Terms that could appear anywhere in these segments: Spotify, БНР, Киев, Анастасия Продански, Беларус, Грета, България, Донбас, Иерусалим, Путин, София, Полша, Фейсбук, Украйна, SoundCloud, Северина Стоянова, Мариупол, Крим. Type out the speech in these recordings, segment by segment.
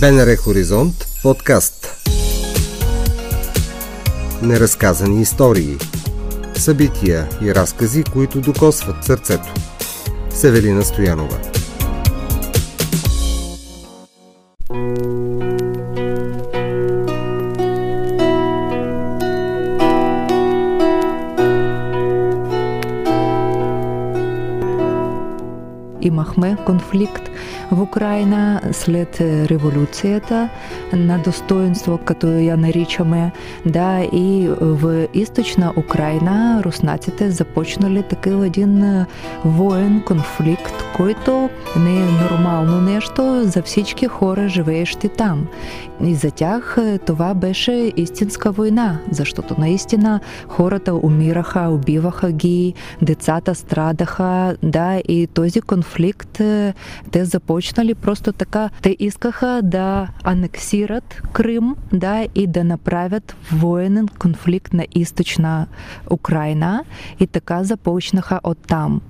БНР Хоризонт подкаст. Неразказани истории. Събития и разкази, които докосват сърцето. Северина Стоянова. Имахме конфликт в Украйна след революцията на достоинство, като я наричаме, да, и в Източна Украйна руснаците започнали такъв един воен конфликт, който не е нормално нещо, за всички хора живеещи там. И за тях това беше истинска война, защото наистина хората умираха, убиваха ги, децата страдаха, да, и този конфликт те започнали просто така. Те искаха да анексират Крим, да, и да направят военен конфликт на Източна Украйна, и така започнаха оттам.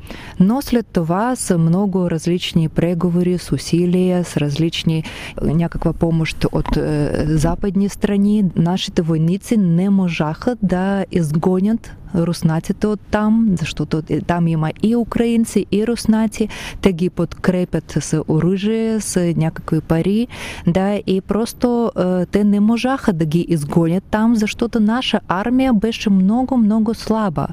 Но след това с много различни преговори, с усилия, с различни някаква помощ от западни страни, нашите войници не можаха да изгонят руснаците оттам, защото там има и украинци, и руснаци. Те ги подкрепят с оръжие, с някакви пари, да, и просто те не можаха да ги изгонят там, защото наша армия беше много слаба.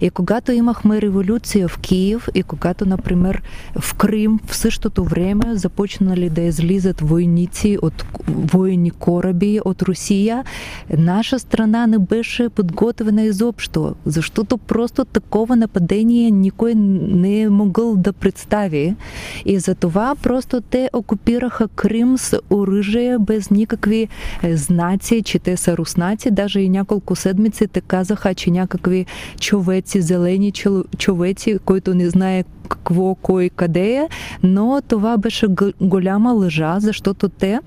И когато имахме революция в Киев, и когато, например, в Крим в същото време започнали да излизат войници от военни кораби от Русия, наша страна не беше подготвена изобщо. Защото просто такова нападение никой не е могъл да представи. И затова просто те окупираха Крим с оръжие, без никакви знаци, че те са руснаци. Даже и няколко седмици те казаха, че някакви човеци, зелени човеци, които не знае какво, кой, къде е. Но това беше голяма лъжа, защото те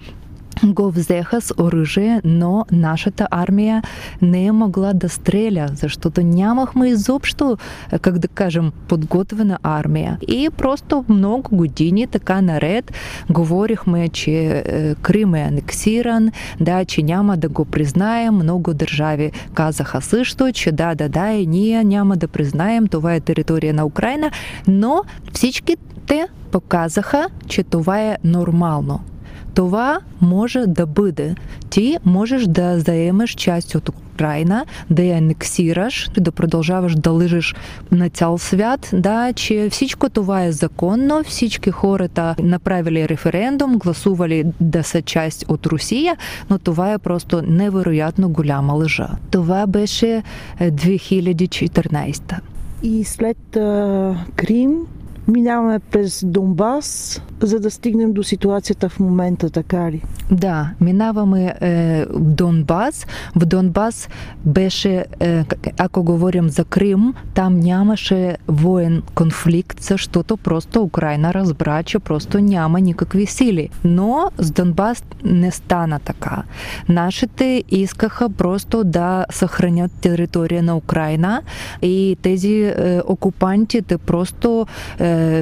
го взеха с оръжие, но нашата армия не е могла да стреля, защото нямахме изобщо, как да кажем, подготвена армия. И просто много години така наред говорихме, че Крим е анексиран, да, че няма да го признаем. Много държави казаха също, че да, и ние няма да признаем, това е територия на Украйна, но всички те показаха, че това е нормално. Това може да бъде. Ти можеш да заемеш част от Украйна, да я анексираш, да продължаваш да лъжиш на цял свят, да, че всичко това е законно, всички хората направили референдум, гласували да са част от Русия, но това е просто невероятно голяма лъжа. Това беше 2014. И след Крим минаваме през Донбас, за да стигнем до ситуацията в момента, така ли? Да, минаваме в Донбас. В Донбас беше, ако говорим за Крим, там нямаше воен конфликт, защото просто Украйна разбра, че просто няма никакви сили. Но с Донбас не стана така. Нашите искаха просто да съхранят територия на Украйна, и тези окупантите просто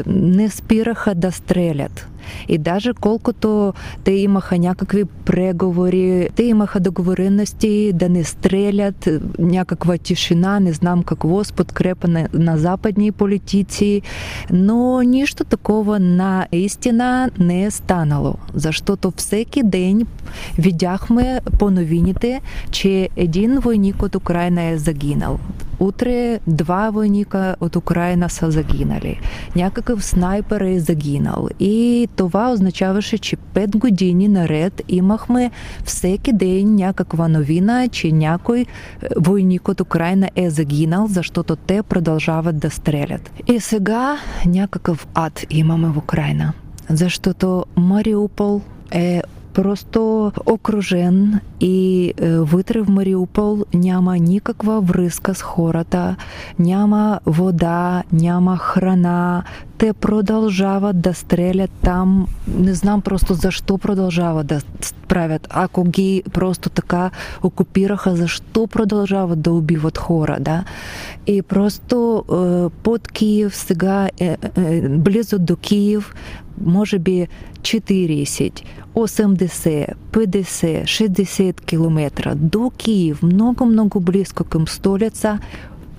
не спираха да стрелят. И даже колкото те имаха някакви преговори, те имаха договорености да не стрелят, някаква тишина, не знам какво, с подкрепа на западни политици, но нищо такова наистина не е станало, защото всеки ден видяхме по новините, че един войник от Украйна е загинал. Утре два войника от Украйна са загинали. Някакъв снайпер е загинал. И това означаваше, че 5 години наред имахме всеки ден някаква новина, че някой войник от Украйна е загинал, защото те продължават да стрелят. И сега някакъв ад имаме в Украйна, защото Мариупол е просто окружен, и вътре в Мариупол няма никаква връзка с хората, няма вода, няма храна. Те продължават да стрелят там. Не знам просто защо продължават да правят. Ако ги просто така окупираха, защо продължават да убиват хора, да? И просто под Киев сега, близо до Киев, може би 40 80, 50, 60 километра до Киев, много-много близко към столица.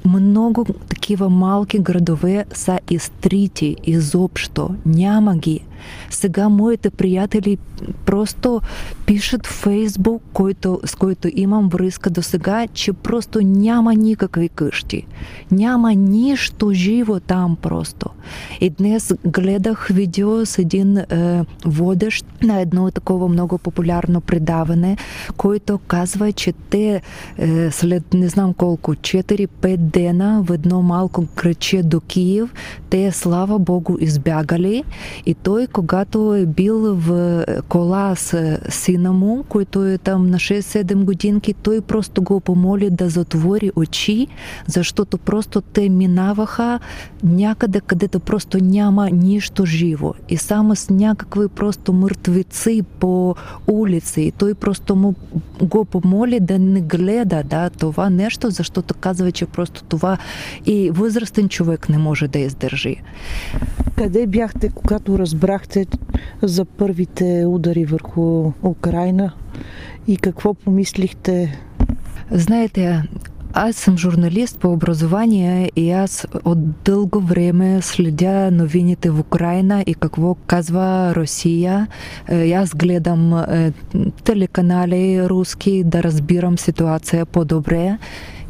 Много такива малки градове са изтрити изобщо, няма ги. Сега моите приятели просто пишат в Фейсбук, с който имам връзка до сега, че просто няма никакви къщи. Няма нищо живо там просто. И днес гледах видео с един водещ на едно такова много популярно предаване, който казва, че те след не знам колко, 4-5 дена в едно малко кръче до Киев, те слава Богу избягали. И той, когато е бил в кола с сина му, който е там на 6-7 годинки, той просто го помоли да затвори очи, защото просто те минаваха някъде, където просто няма нищо живо. И само с някакви просто мъртвици по улице. И той просто му го помоли да не гледа това нещо, защото казва, че просто това и възрастен човек не може да издържи. Къде бяхте, когато разбрахте за първите удари върху Украйна и какво помислихте? Знаете, аз съм журналист по образование и аз от дълго време следя новините в Украйна и какво казва Русия. Аз гледам телеканали руски да разбирам ситуация по-добре.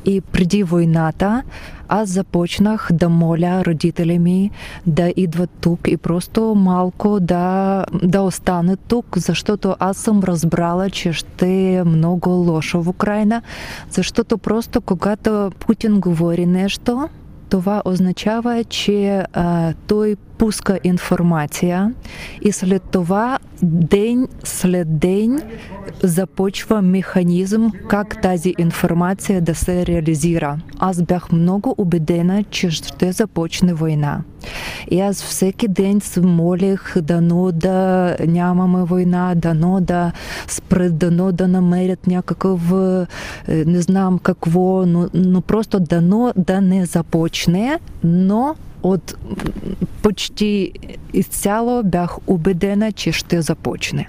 И преди войната аз започнах да моля родителя ми да идват тук и просто малко да останат тук, защото аз съм разбрала, че ще е много лошо в Украйна, защото просто когато Путин говори нещо, това означава, че той пуска информация и след това ден след ден започва механизъм как тази информация да се реализира. Аз бях много убедена, че ще започне война. И аз всеки ден се молих, дано да нямаме война, дано да спрат, дано да намерят някакъв, не знам какво, но просто дано да не започне, но от почти изцяло бях убедена, че ще започне.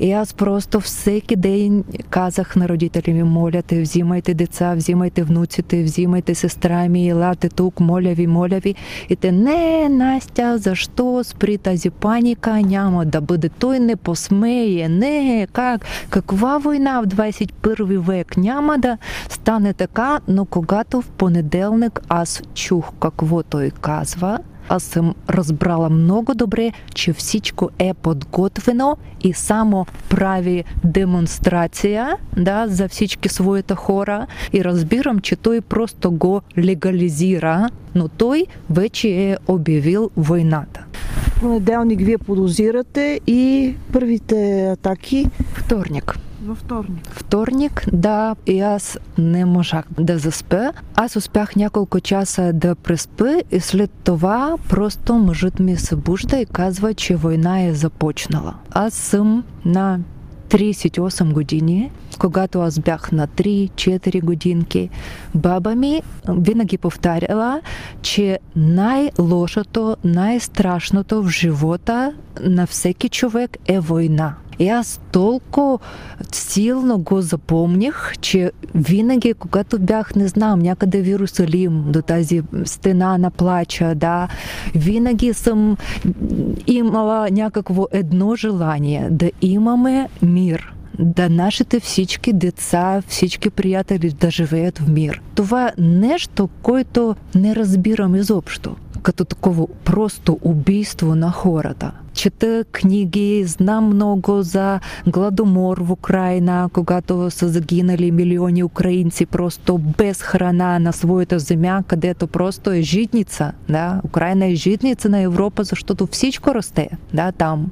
И аз просто всеки ден казах на родители ми, моля те, взимайте деца, взимайте внуците, взимайте сестра ми, елате тук, моля ви, моля ви. И те, не, Настя, защо спри тази паника, няма да бъде, той не посмее, не, как, каква война в 21 век, няма да стане така, но когато в понеделник аз чух какво той казва, аз съм разбрала много добре, че всичко е подготвено и само прави демонстрация за всички своите хора и разбирам, че той просто го легализира, но той вече е обявил войната. В понеделник вие подозирате и първите атаки? Вторник. Във вторник. Вторник, да, и аз не можах да заспя. Аз успях няколко часа да преспя и след това просто мъжът ми се бужда и казва, че война е започнала. Аз съм на 38 години, когато аз бях на 3-4 годинки, баба ми винаги повтаряла, че най-лошото, най-страшното в живота на всеки човек е война. И аз толкова силно го запомних, че винаги, когато бях, не знам, някъде в Иерусалим, до тази стена на плача, винаги съм имала някакво едно желание да имаме мир. Да нашите всички деца, всички приятели да живеят в мир. Това нещо, което не разбирам изобщо, като такова просто убийство на хората. Чета книги, знам много за гладомор в Украйна, когато са загинали милиони украинци просто без храна на своята земя, където просто е житница. Украйна е житница на Европа, защото всичко расте там.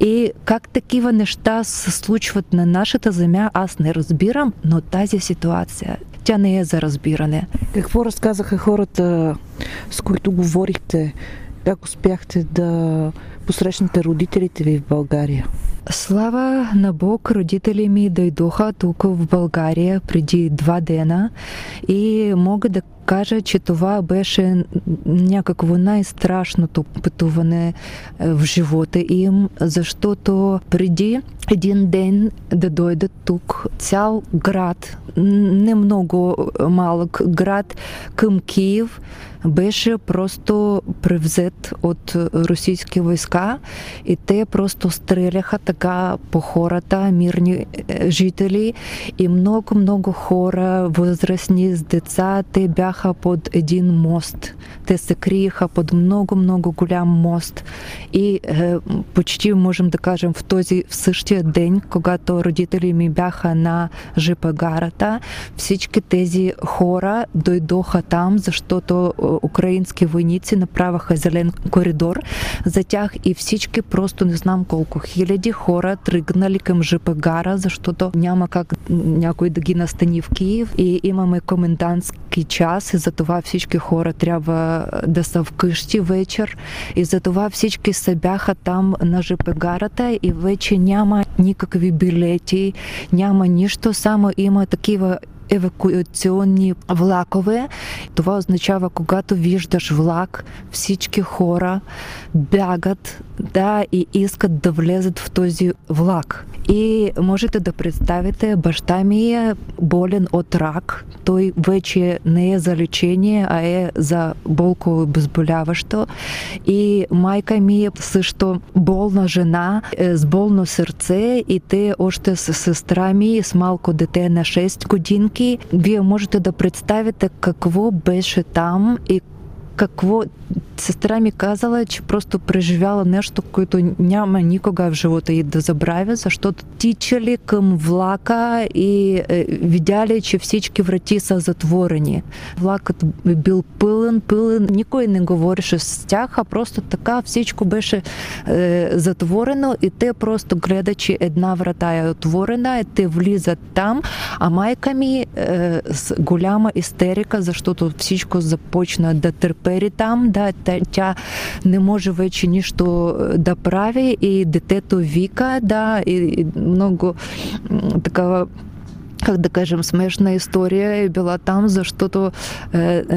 И как такива неща се случват на нашата земя, аз не разбирам, но тази ситуация, тя не е за разбиране. Какво разказаха хората, с които говорихте? Как успяхте да посрещнете родителите ви в България? Слава на Бог, родители ми дойдоха тук в България преди 2 дена и мога да каже, че това беше някакво най-страшното пътуване в живота им, защото преди един ден да дойдат тук цял град, не много малък град към Киев, беше просто превзет от русийски войска и те просто стреляха така по хората, мирни жители, и много хора, възрастни с деца, те бяха под един мост. Те се криеха под много голям мост и почти можем да кажем в същия ден, когато родители ми бяха на ЖП гарата, всички тези хора дойдоха там, защото украински войници направиха зелен коридор за тях и всички, просто не знам колко хиляди хора тръгнали към ЖП гара, защото няма как някой да ги настани в Киев и имаме комендантски час и затова всички хора трябва да са вкъщи вечер и затова всички се бяха там на ЖП гарата и вече няма никакви билети, няма нищо, само има такива евакуационни влакове. Това означава, когато виждаш влак, всички хора бягат, да, и искат да влезат в този влак. И можете да представите, баща ми е болен от рак. Той вече не е за лечение, а е за болково обезболяващо. И майка ми е също болна жена, с болно сърце, и те още с сестра ми, с малко дете на 6 годинки. Вие можете да представите какво беше там и какво. Сестра ми казала, че просто преживяла нещо, което няма никога в живота и да забравя, защото тичали към влака и видяли, че всички врати са затворени. Влакът бил пълен, никой не говореше с тях, а просто така всичко беше затворено и те просто гледат, че една врата е отворена и те влизат там, а майка ми с голяма истерика, защото всичко започна да търпери там, да, тя не може вече нищо да прави и детето вика, да, и много такава, как да кажем, смешна история е била там, защото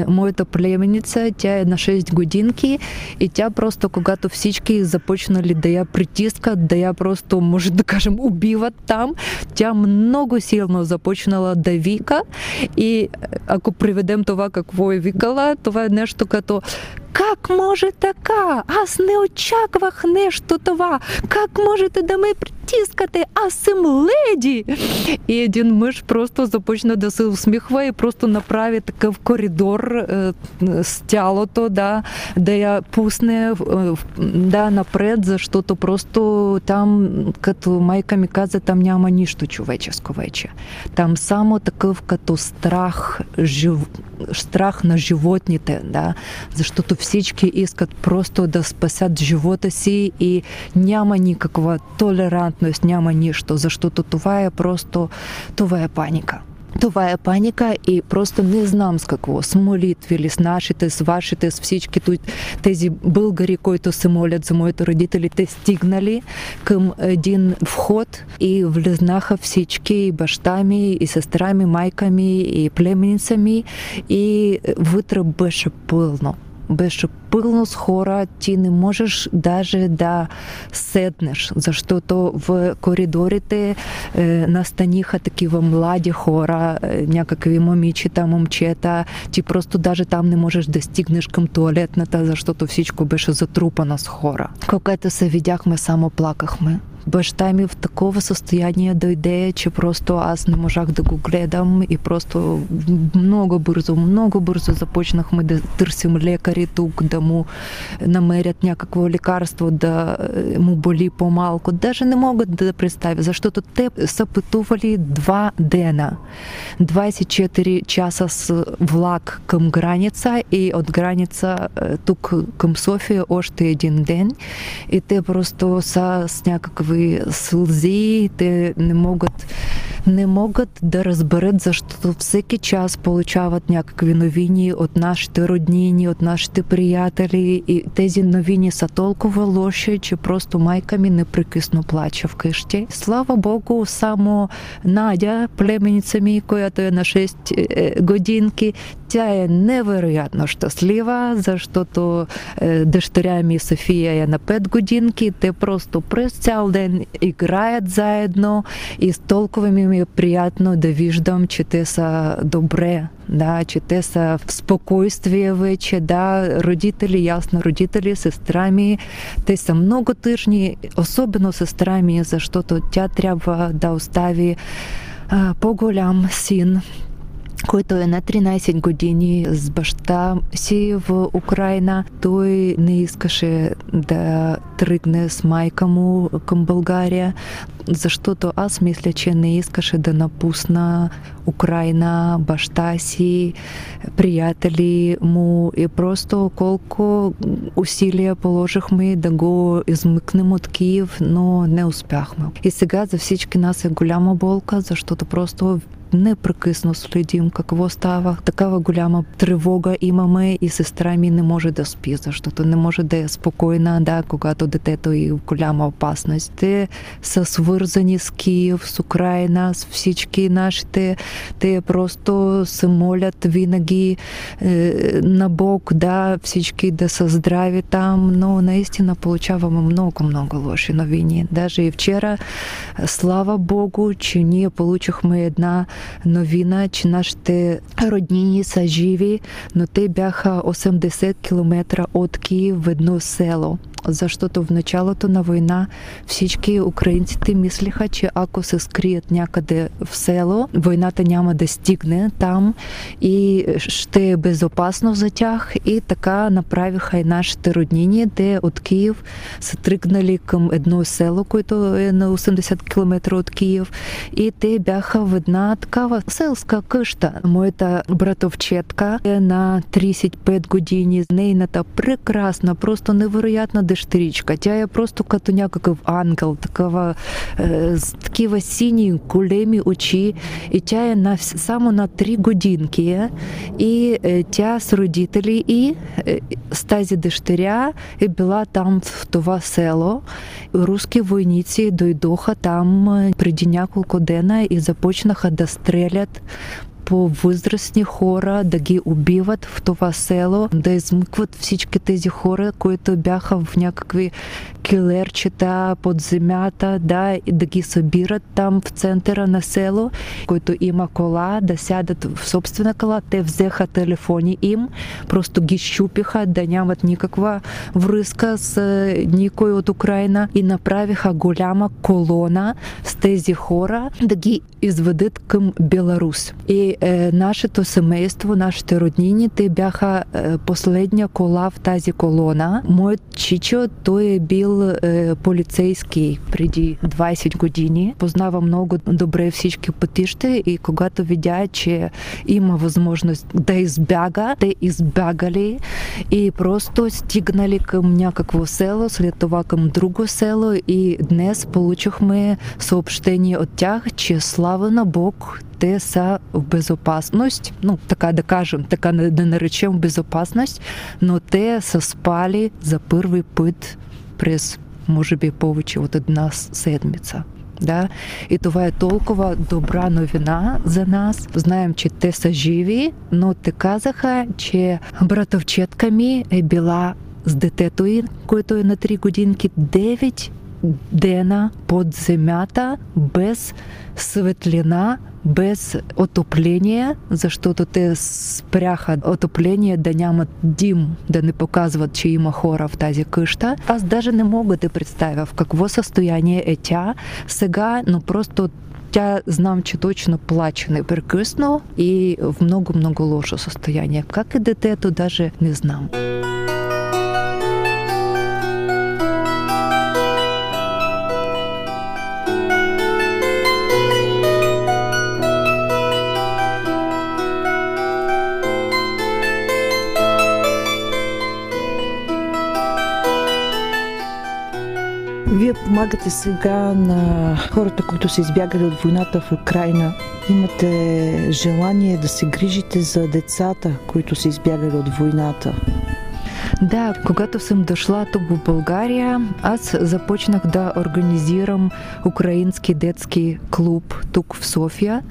моята племеница, тя е на 6 годинки и тя просто, когато всички започнали да я притискат, да я просто, може да кажем, убиват там, тя много силно започнала да вика и ако приведем това какво е викала, това е нещо като: как може така? Аз не очаквах нещо това. Как можете да ме притискате? Аз съм леди. И един мъж просто започна да се усмихва и просто направи такъв коридор с тялото, да, да я пусне, да, напред, защото просто там, като майка ми каза, там няма нищо човеческо вече. Там само такъв като страх, страх на животните, да, защото всички искат просто да спасят живота си и няма никаква толерантност, няма нищо, защото това е просто, това е паника. Това е паника и просто не знам с какво, с молитви ли, с нашите, с вашите, с всички тези българи, които се молят за моите родители, те стигнали към един вход и влезнаха всички, и баща ми, и сестра ми, майка ми, и племеница ми, и вътре беше пълно. Беше пълно с хора, ти не можеш даже да седнеш, защото в коридорите настаниха такива млади хора, някакви момичета, момчета, ти просто даже там не можеш да стигнеш към туалетната, защото всичко беше затрупано с хора. Когато се видяхме, само плакахме. Баща ми в такова състояние дойде, че просто аз не можах да го гледам и просто много бързо започнахме да търсим лекари тук, да му намерят някакво лекарство, да му боли по-малко. Даже не мога да представя, защото те са пътували 2 дена. 24 часа с влак към граница и от граница тук към София още 1 ден. И те просто са с някакви сълзи, те не могат не могат да разберат защо всеки час получават някакви новини от нашите роднини, от нашите приятели. И тези новини са толкова лоши, че просто майка ми непрекъсно плаче вкъщи. Слава Богу, само Надя, племенница ми, която е на 6 годинки, тя е невероятно щастлива, защото дъщеря ми София е на 5 годинки. Те просто през цял ден играят заедно и толкова ми е приятно да виждам, че те са добре, да, че те са в спокойствие вече, да, родители, ясно, родители, сестра ми, те са много тъжни, особено сестра ми, защото тя трябва да остави по-голям син, който е на 13 години с баща си в Украйна. Той не искаше да тръгне с майка му към България, защото аз мисля, че не искаше да напусна Украйна, баща си, приятели му. И просто колко усилия положихме да го измъкнем от Киев, но не успяхме. И сега за всички нас е голяма болка, защото просто непрекъсно следим какво става. Такава голяма тревога имаме и сестра ми не може да спи, защото не може да е спокойна, да, когато детето е в голяма опасност. Те са свързани с Киев, с Украйна, с всички нашите. Те просто се молят винаги на Бог, да, всички да са здрави там, но наистина получаваме много-много лоши новини. Даже и вчера, слава Богу, че ние получихме една новина, че нашите роднини са живи, но те бяха 80 км от Киев в едно село. Защото в началото на война всички украинците мислиха, че ако се скрият някъде в село, войната няма да стигне там и ще е безопасно за тях. И така направиха и нашите роднини, те от Киев са тръгнали към едно село, което е на 80 км от Киев, и те бяха в една такава селска къща. Моята братовчетка е на 35 години, нейната прекрасна, просто невероятна дъщеричка. Тя е просто като някакъв ангел, такава, с такива сини, големи очи. И тя е само на 3 годинки. И тя с родители и с тази дъщеря е била там в това село. Руски войници дойдоха там преди няколко дена и започнаха да стрелят по възрастни хора, да ги убиват в това село, да измъкват всички тези хора, които бяха в някакви килерчета под земята, да, да ги събират там в центъра на село, който има кола, да сядат в собствена кола. Те взеха телефони им, просто ги щупиха, да нямат никаква връзка с никой от Украина, и направиха голяма колона с тези хора да ги изведат към Беларус. И нашето семейство, нашите роднини, те бяха последния кола в тази колона. Моят чичо, той е бил полицейски преди 20 години. Познава много добре всички пътища и когато видя, че има възможност да избяга, те избягали и просто стигнали към някакво село, след това към друго село, и днес получихме съобщение от тях, че слава на Бог, те са в безопасност, ну, така да кажем, така да наречем безопасност, но те са спали за първи път през, може би, повече от една седмица. Да? И това е толкова добра новина за нас. Знаем, че те са живи, но те казаха, че братовчетка ми е била с детето ѝ, което е на 3 годинки, 9 дена под земята, без светлина, без отопление, защото те спряха отопление, да нямат дим, да не показват, че има хора в тази къща. Аз даже не мога да представя в какво състояние е тя сега, но просто тя, знам, че точно плаче непрекъсно и в много-много лошо състояние. Как и детето, даже не знам. Вие помагате сега на хората, които са избягали от войната в Украйна? Имате желание да се грижите за децата, които са избягали от войната? Да, когато съм дошла тук в България, аз започнах да организирам украински детски клуб тук в София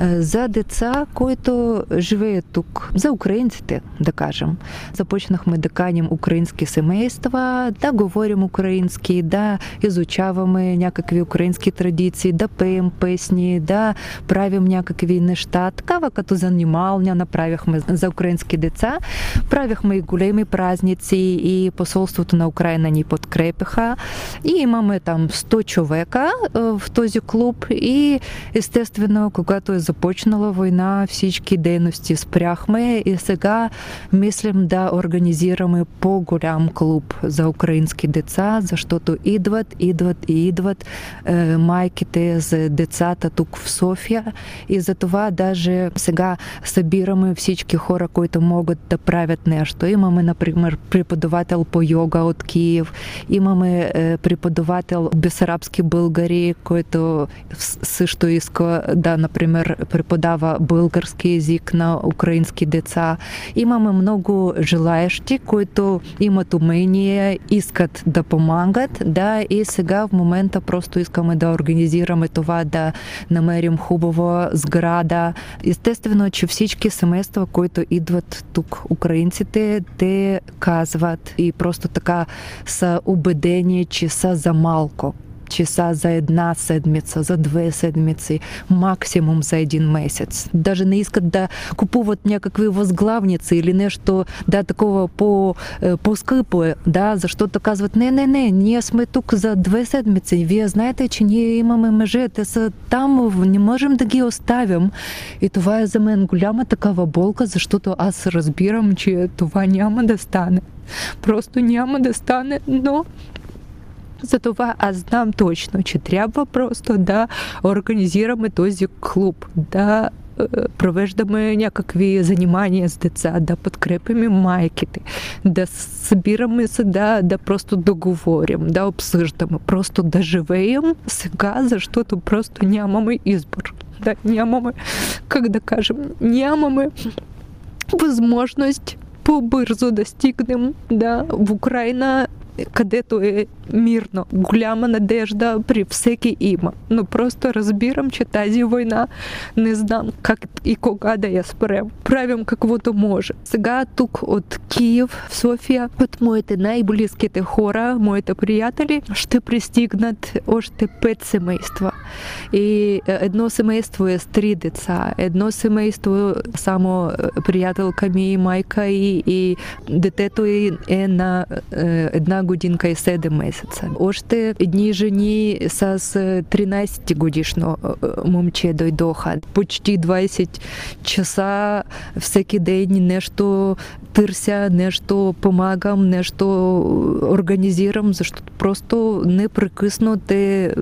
за деца, които живеят тук, за украинците, да кажем. Започнахме да каним украински семейства, да говорим украински, да изучаваме някакви украински традиции, да пеем песни, да правим някакви неща, такава като занималня направихме за украински деца. Правихме и големи празници, и посолството на Украина ни подкрепиха. И имаме там 100 човека в този клуб. И естествено, когато е започнала война, всички дейности спряхме. И сега мислим да организираме по-голям клуб за украински деца, защото идват майките за децата тук в София. И затова даже сега събираме всички хора, които могат да правят нещо. Имаме, например, преподавател по йога от Киев, имаме преподавател бесарабски българи, който също иска да, например, преподава български език на украински деца. Имаме много желаещи, които имат умение, искат да помагат, да, и сега в момента просто искаме да организираме това, да намерим хубава сграда. Естествено, че всички семейства, които идват тук, украинците, те казват и просто така са убедени, че са за малко, че са за една седмица, за две седмици, максимум за един месец. Даже не искат да купуват някакви възглавници или нещо, да, такова по-скъпо, да, защото казват, не, ние сме тук за две седмици, вие знаете, че ние имаме мъже, те са там, не можем да ги оставим. И това е за мен голяма такава болка, защото аз разбирам, че това няма да стане. Просто няма да стане, но... Затова аз знам точно, че трябва просто да организираме този клуб, да провеждаме някакви занимания с деца, да подкрепяме майките, да събираме се, да просто договорим, да обсъждаме, просто да живеем сега, защото просто нямаме избор. Да, нямаме, как да кажем, нямаме възможност по-бързо да стигнем, да, в Украина, където е мирно. Голяма надежда при всеки има. Но просто разбирам, че тази война не знам как и кога да я спрем. Правим каквото може. Сега тук от Киев в София, от моите най-близките хора, моите приятели, ще пристигнат още 5 семейства. И едно семейство е с 3 деца. Едно семейство само приятелка ми, майка и детето е на една годинка и 7 месеца. Още едни жени с 13 годишно момче дойдоха. Почти 20 часа всеки ден нещо търся, нещо помагам, нещо организирам, защото просто непрекъсно те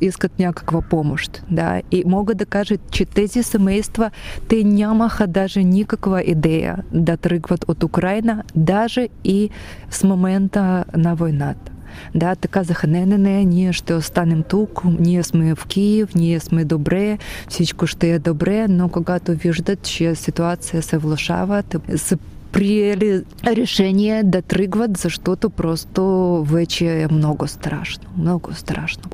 искат някаква помощ. Да. И мога да кажа, че тези семейства, те нямаха даже никаква идея да тръгват от Украина, даже и с момента на войната. Да, те казаха, не, ние ще останем тук, ние сме в Киев, ние сме добре, всичко ще е добре, но когато виждат, че ситуация се влошава, се приели решение да тръгват, защото просто вече е много страшно.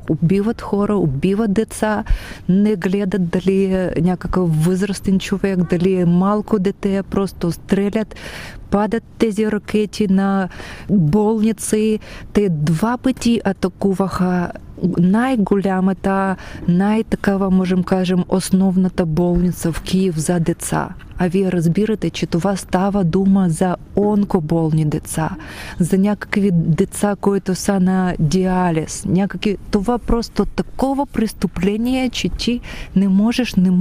Убиват хора, убиват деца, не гледат дали е някакъв възрастен човек, дали е малко дете, просто стрелят. Падат тези ракети на болници. Те 2 пъти атакуваха най-голямата, най-такава, можем кажем, основната болница в Киев за деца. А вие разбирате, че това става дума за онкоболни деца, за някакви деца, които са на диализ. Това просто такова престъпление, че ти не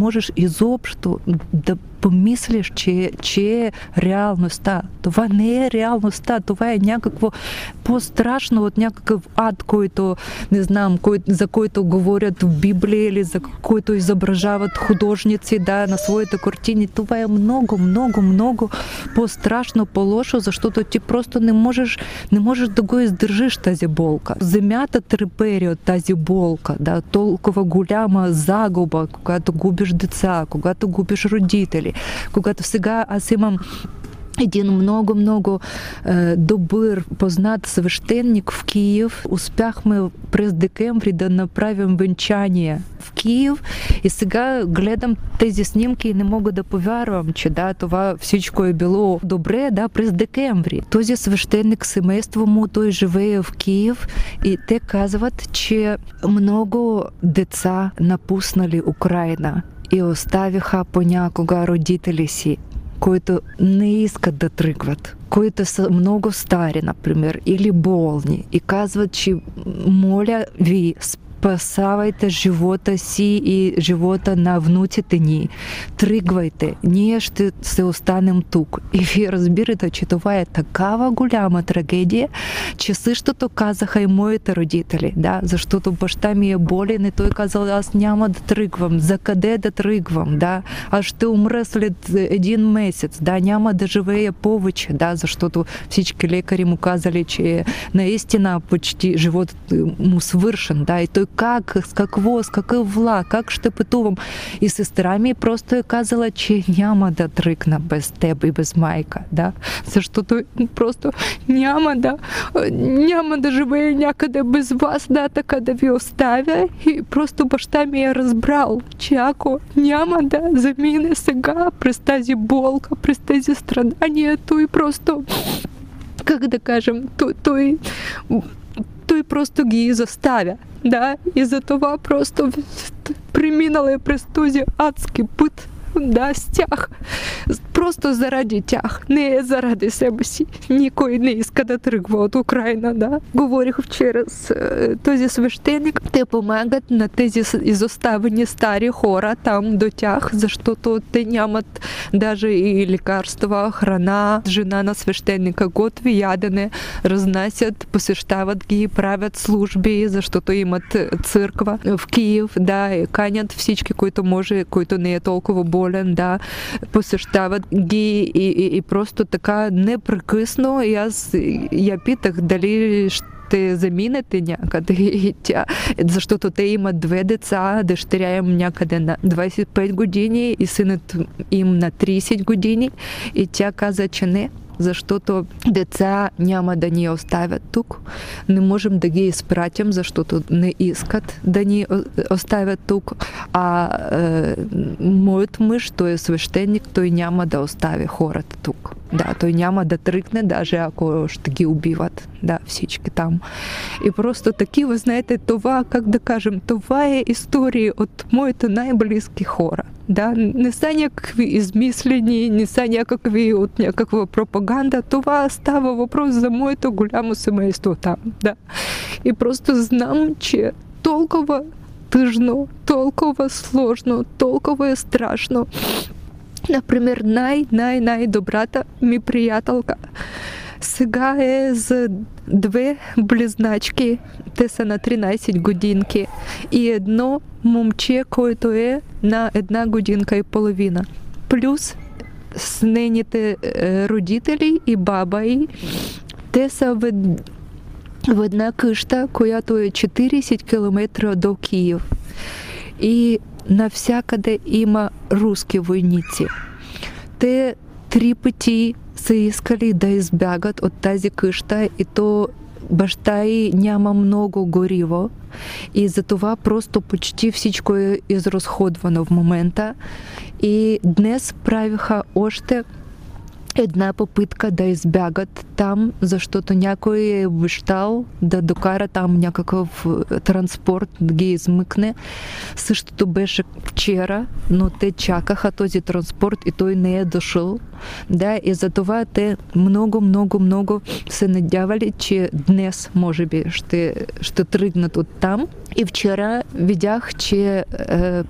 можеш изобщо да просто мислиш, че е реалността. Това не е реалността, това е някакво по-страшно от някакъв ад, който, не знам, за който говорят в Библия или за който изображават художници, да, на своите картини. Това е много, много, много по-страшно, по-лошо, защото ти просто не можеш да го издържиш тази болка. Земята трепери от тази болка, да, толкова голяма загуба, когато губиш деца, когато губиш родители, когато сега аз имам един много-много добър, познат свещеник в Киев. Успяхме през декември да направим венчание в Киев. И сега гледам тези снимки и не мога да повярвам, че да, това всичко е било добре, да, през декември. Този свещеник, семейство му, той живее в Киев и те казват, че много деца напуснали Украйна и оставиха понякога родители си, които не искат да тръгват, които са много стари, например, или болни, и казват, че моля ви, спасавайте живота си и живота на внуците ни. Тръгвайте, ние ще се останем тук. И вие разбирате, че това е такава голяма трагедия, че същото казаха и моите родители, да? Защото баща ми е болен и той казал, аз няма да тръгвам, за къде да тръгвам, да? Аз ще умра след един месец, да? Няма да живея повече, да? Защото всички лекари му казали, че наистина почти живот му свършен, да? И той как, с какво, с какъв влак, как ще пътувам. И сестра ми просто е казала, че няма да тръгна без теб и без майка, да? Защото просто няма да живея някъде без вас, да, така да ви оставя. И просто баща ми е разбрал, че ако няма да замине сега през тази болка, през тези страдания, той просто, как да кажем, той просто ги заставя. Да, и за това просто преминала я през този адски път, да, с тях. Просто заради тях, не заради себе си. Никой не иска да тръгва от Украйна, да. Говорих вчера с този свещеник. Те помагат на тези изоставени стари хора там до тях, защото те нямат даже и лекарства, храна. Жена на свещеника готви ядене, разнасят, посещават ги, правят служби, защото имат църква в Киев, да, и канят всички, които може, които не е толкова болен, да, посещават ги и просто така непрекъсно. И аз я питах дали ще заминете някъде, и тя, защото те имат две деца, дъщеря им някъде на 25 години и синът им на 30 години, и тя каза, че не, защото деца няма да ни оставят тук. Не можем да ги изпратим, защото не искат да ни оставят тук. А моят мъж, той е свещеник, той няма да остави хората тук. Да, той няма да тръгне, даже ако ще ги убиват, да, всички там. И просто такива, знаете, това, как да кажем, това е история от моите най-близки хора. Да, не са някакви измислени, не са някакви от някаква пропаганда. Това става въпрос за моето голямо семейство там. Да. И просто знам, че толкова тъжно, толкова сложно, толкова е страшно. Например, най-добрата ми приятелка сега е за две близначки, те са на 13 годинки, и едно момче, което е на 1 годинка и половина. Плюс с нейните родители и баба ѝ, те са в една къща, която е 40 км до Киев. И навсякъде има руски войници. Те 3 пъти са искали да избягат от тази къща, и то баща ѝ няма много гориво, и затова просто почти всичко е изразходвано в момента. И днес правиха още една попытка да избягат там, за что-то някой е обещал да докара там някакъв транспорт, да ги измъкне. Същото беше вчера, но те чакаха този транспорт и той не е дошъл. Да, и затова те много се надявали, че днес, може би, ще тръгнат от там. И вчера видях, че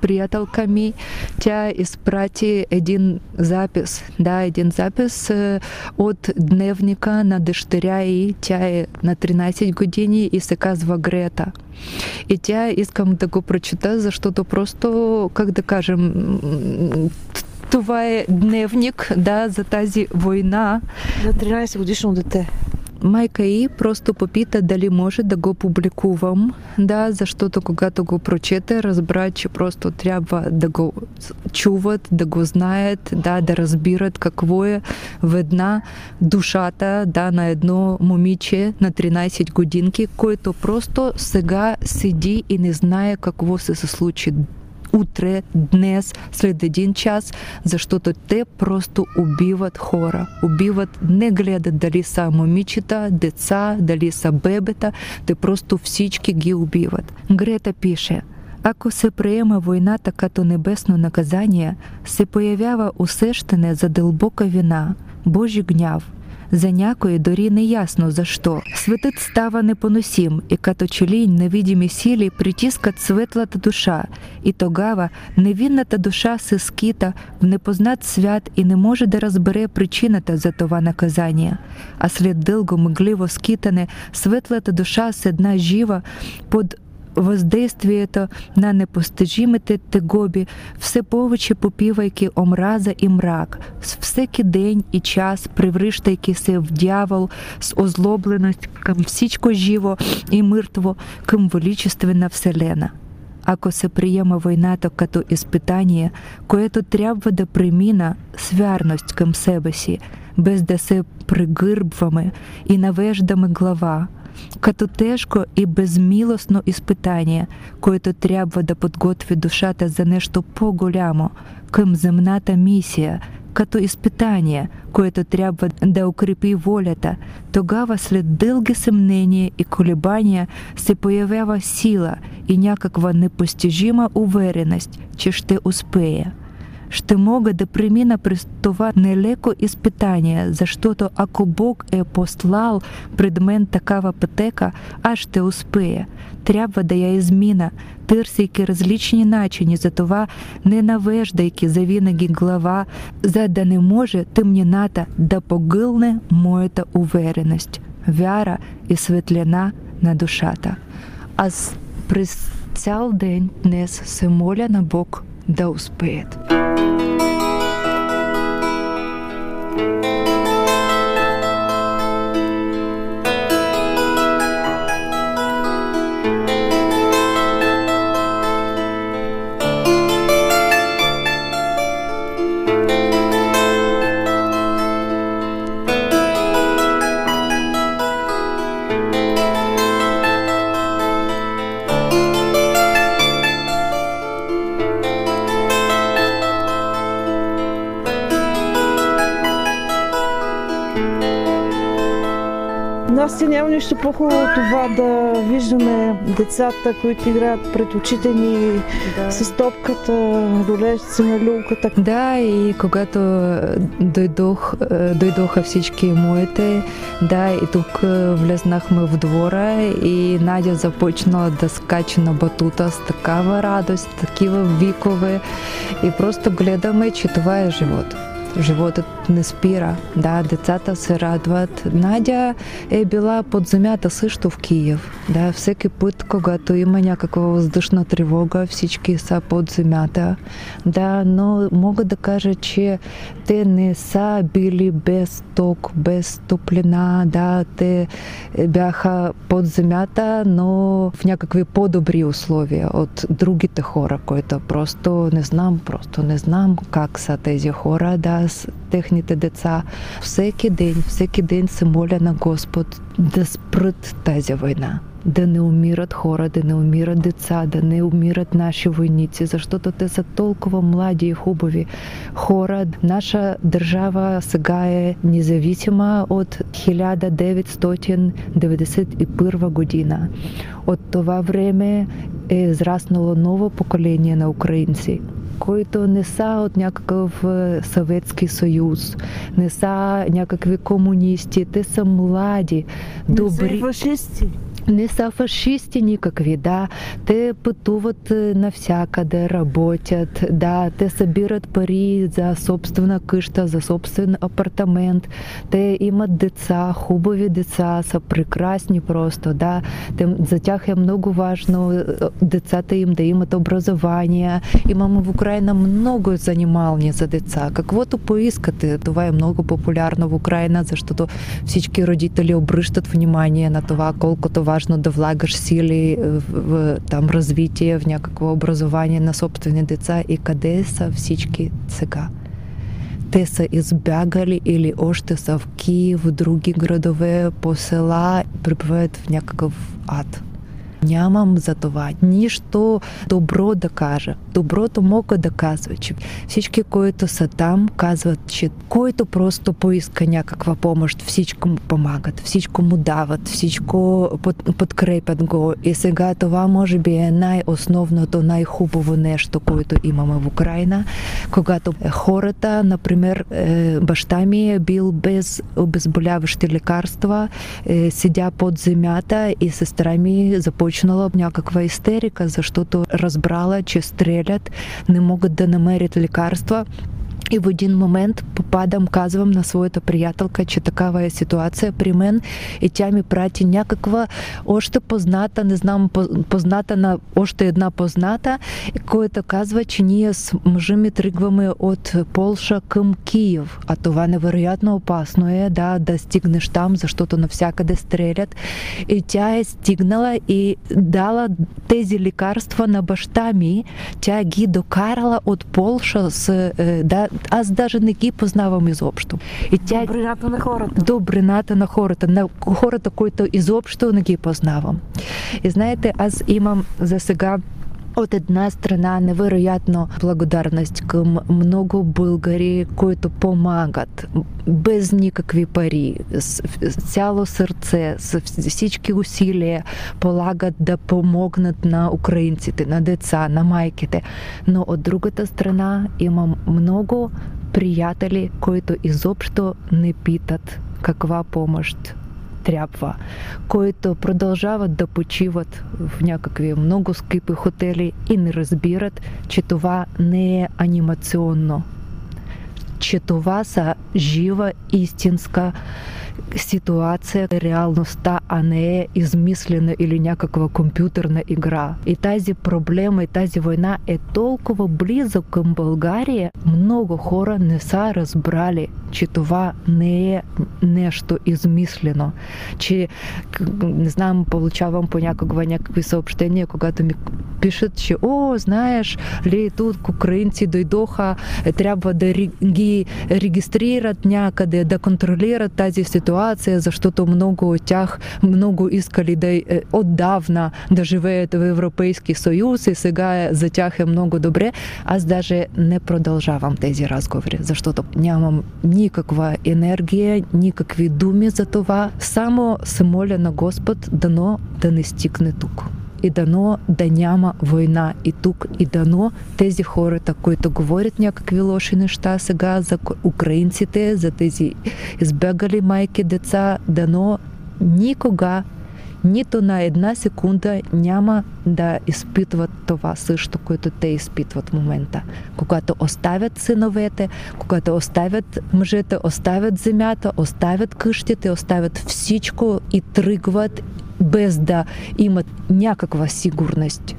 приятелка ми, тя изпрати един запис, да, един запис от дневника на дъщеря ѝ, тя е на 13 години и се казва Грета. И тя, искам да го прочита, защото просто, как да кажем, това е дневник, да, за тази война. На 13 годишно дете. Майка ѝ просто попита дали може да го публикувам, да, защото когато го прочете, разбра, че просто трябва да го чуват, да го знаят, да, да разбират какво е веднага душата, да, на едно момиче на 13 годинки, което просто сега седи и не знае какво се случи утре, днес, след един час, защото те просто убиват хора. Убиват, не гледат дали са момичета, деца, дали са бебета, те просто всички ги убиват. Грета пише: ако се приема войната като небесно наказание, се появява усещане за дълбока вина, Божий гняв. За някої дори не ясно за що. Светът става непоносим, и като челінь невидимі сили притискат светлата душа, і тогава невинната душа се скита в непознат свят і не може да розбере причината за това наказання. А слід дълго мигливо скитане, светлата душа седна жива под воздействието на непостижимите тегобі, все повече попівайки омраза і мрак, з всеки день і час привриштайкися в дьявол з озлобленості кам всічко живо і мертво, ким величественна вселена. Ако се приема войната като изпитание, което трябва да приміна свярність към себе си, без да се пригърбваме і навеждаме глава, като тежко і безмілосно іспитання, което трябва да подготви душата за нещо по-голямо, ким земната місія, като іспитання, което трябва да укрепи волята, тогава след дълги съмнения и колебания се появява сила и някаква непостижима увереність, че ще успея. Ще мога да приміна пристова нелеко іспитання, за що-то, ако Бог е послал предмет такава пътека, а ще успея. Трябва да я изміна, търсейки различні начини, затова не навеждайки завинаги глава, за да не може тъмнината да погълне моята увереність, вяра і светлина на душата. А през цял день днес се моля на Бог да успеят. Няма нищо по-хубаво от това да виждаме децата, които играят пред очите ни, да, с топката, долежат на люлката. Да, и когато дойдоха всички моите, да, и тук влезнахме в двора и Надя започна да скача на батута с такава радост, такива викове, и просто гледаме, че това е живот. Животът не спира, да, децата се радват. Надя е била под земята също в Киев. Да, всеки път, когато има някаква въздушна тревога, всички са под земята. Да, но мога да кажа, че те не са били без ток, без топлина. Да, те бяха под земята, но в някакви по-добри условия от другите хора, които просто не знам как са тези хора, да, с техните деца. Всеки день се моля на Господ да спрат тази война, да не умират хора, да не умират деца, да не умират наши войници, защото те са толкова млади и хубави хора. Наша държава сега е независима от 1991 година. От това време е израснало ново поколение на украинци, които не са от някакъв Съветски съюз, не са някакви комунисти, те са млади, добри. Не са фашисти. Не са фашисти никакви, да. Те пътуват навсякъде, работят, да. Те събират пари за собствена къща, за собствен апартамент. Те имат деца, хубави деца, са прекрасни просто, да. За тях е много важно децата им да имат образование. Имаме в Украина много занимални за деца. Каквото поискате, това е много популярно в Украина, защото всички родители обръщат внимание на това, колкото важно да влагаш сили в там развитие, в някакво образование на собствени деца. И къде са всички сега? Те са избягали или още са в Киев, в други градове, по села, прибиват в някакъв ад. Нямам за това нищо добро да кажа. Доброто мога да казва, че всички, които са там, казват, че който просто поиска някаква помощ, всичко му помагат, всичко му дават, всичко подкрепят го. И сега това може би е най-основното, най-хубаво нещо, което имаме в Украина, когато хората, например, баща ми е бил без обезболяващи лекарства, седя под земята и сестра ми започнала някаква истерика, защото разбрала, че стрелят, не могат да намерят лекарства. И в един момент попадам, казвам на своята приятелка, че такава е ситуация при мен, и тя ми прати някаква още позната, не знам, позната на още една позната, която казва, че ние с мъжа ми тръгваме от Полша към Киев. А това невероятно опасно е, да, да стигнеш там, защото навсякъде стрелят. И тя е стигнала и дала тези лекарства на баща ми. Тя ги докарала от Полша с... Да, аз даже не ги познавам изобщо. И тя... Добрината на хората. Добрината на хората, които изобщо не ги познавам. И знаете, аз имам за сега от една страна невероятно благодарност към много българи, които помагат без никакви пари, с цяло сърце, с всички усилия полагат да помогнат на украинците, на деца, на майките. Но от другата страна имам много приятели, които изобщо не питат каква помощ трябва, които продължават да почиват в някакви много скъпи хотели и не разбират, че това не е анимационно, че това са жива, истинска ситуация, реалността, а не е измислена или някаква компютърна игра. И тази проблема, и тази война е толкова близо към България. Много хора не са разбрали, че това не е нещо измислено. Че, не знам, получавам понякога някакви съобщения, когато ми пишат, че о, знаеш ли, тук украинци дойдоха, трябва да ги регистрират някъде, да контролират тази ситуация, защото много от тях много искали да отдавна да живеят в Европейски съюз и сега за тях е много добре. Аз даже не продължавам тези разговори, защото нямам никаква енергия, никакви думи за това. Само се моля на Господ, дано да не стигне тук. И дано да няма война и тук, и дано тези хората, които говорят някакви лоши неща сега за украинците, за тези избягали майки, деца, дано никога, нито на една секунда няма да изпитват това също, което те изпитват в момента. Когато оставят синовете, когато оставят мъжете, оставят земята, оставят къщите, оставят всичко и тръгват без да имат някаква сигурност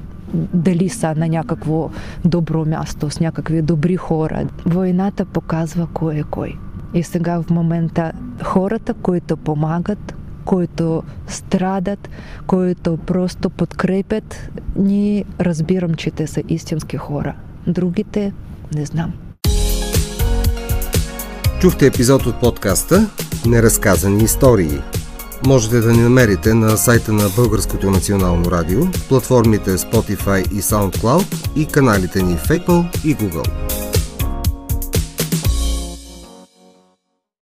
дали са на някакво добро място, с някакви добри хора. Войната показва кой е кой. И сега в момента хората, които помагат, които страдат, които просто подкрепят, ние разбирам, че те са истински хора. Другите не знам. Чухте епизод от подкаста „Неразказани истории“. можете да ни намерите на сайта на Българското национално радио, платформите Spotify и SoundCloud и каналите ни в Apple и Google.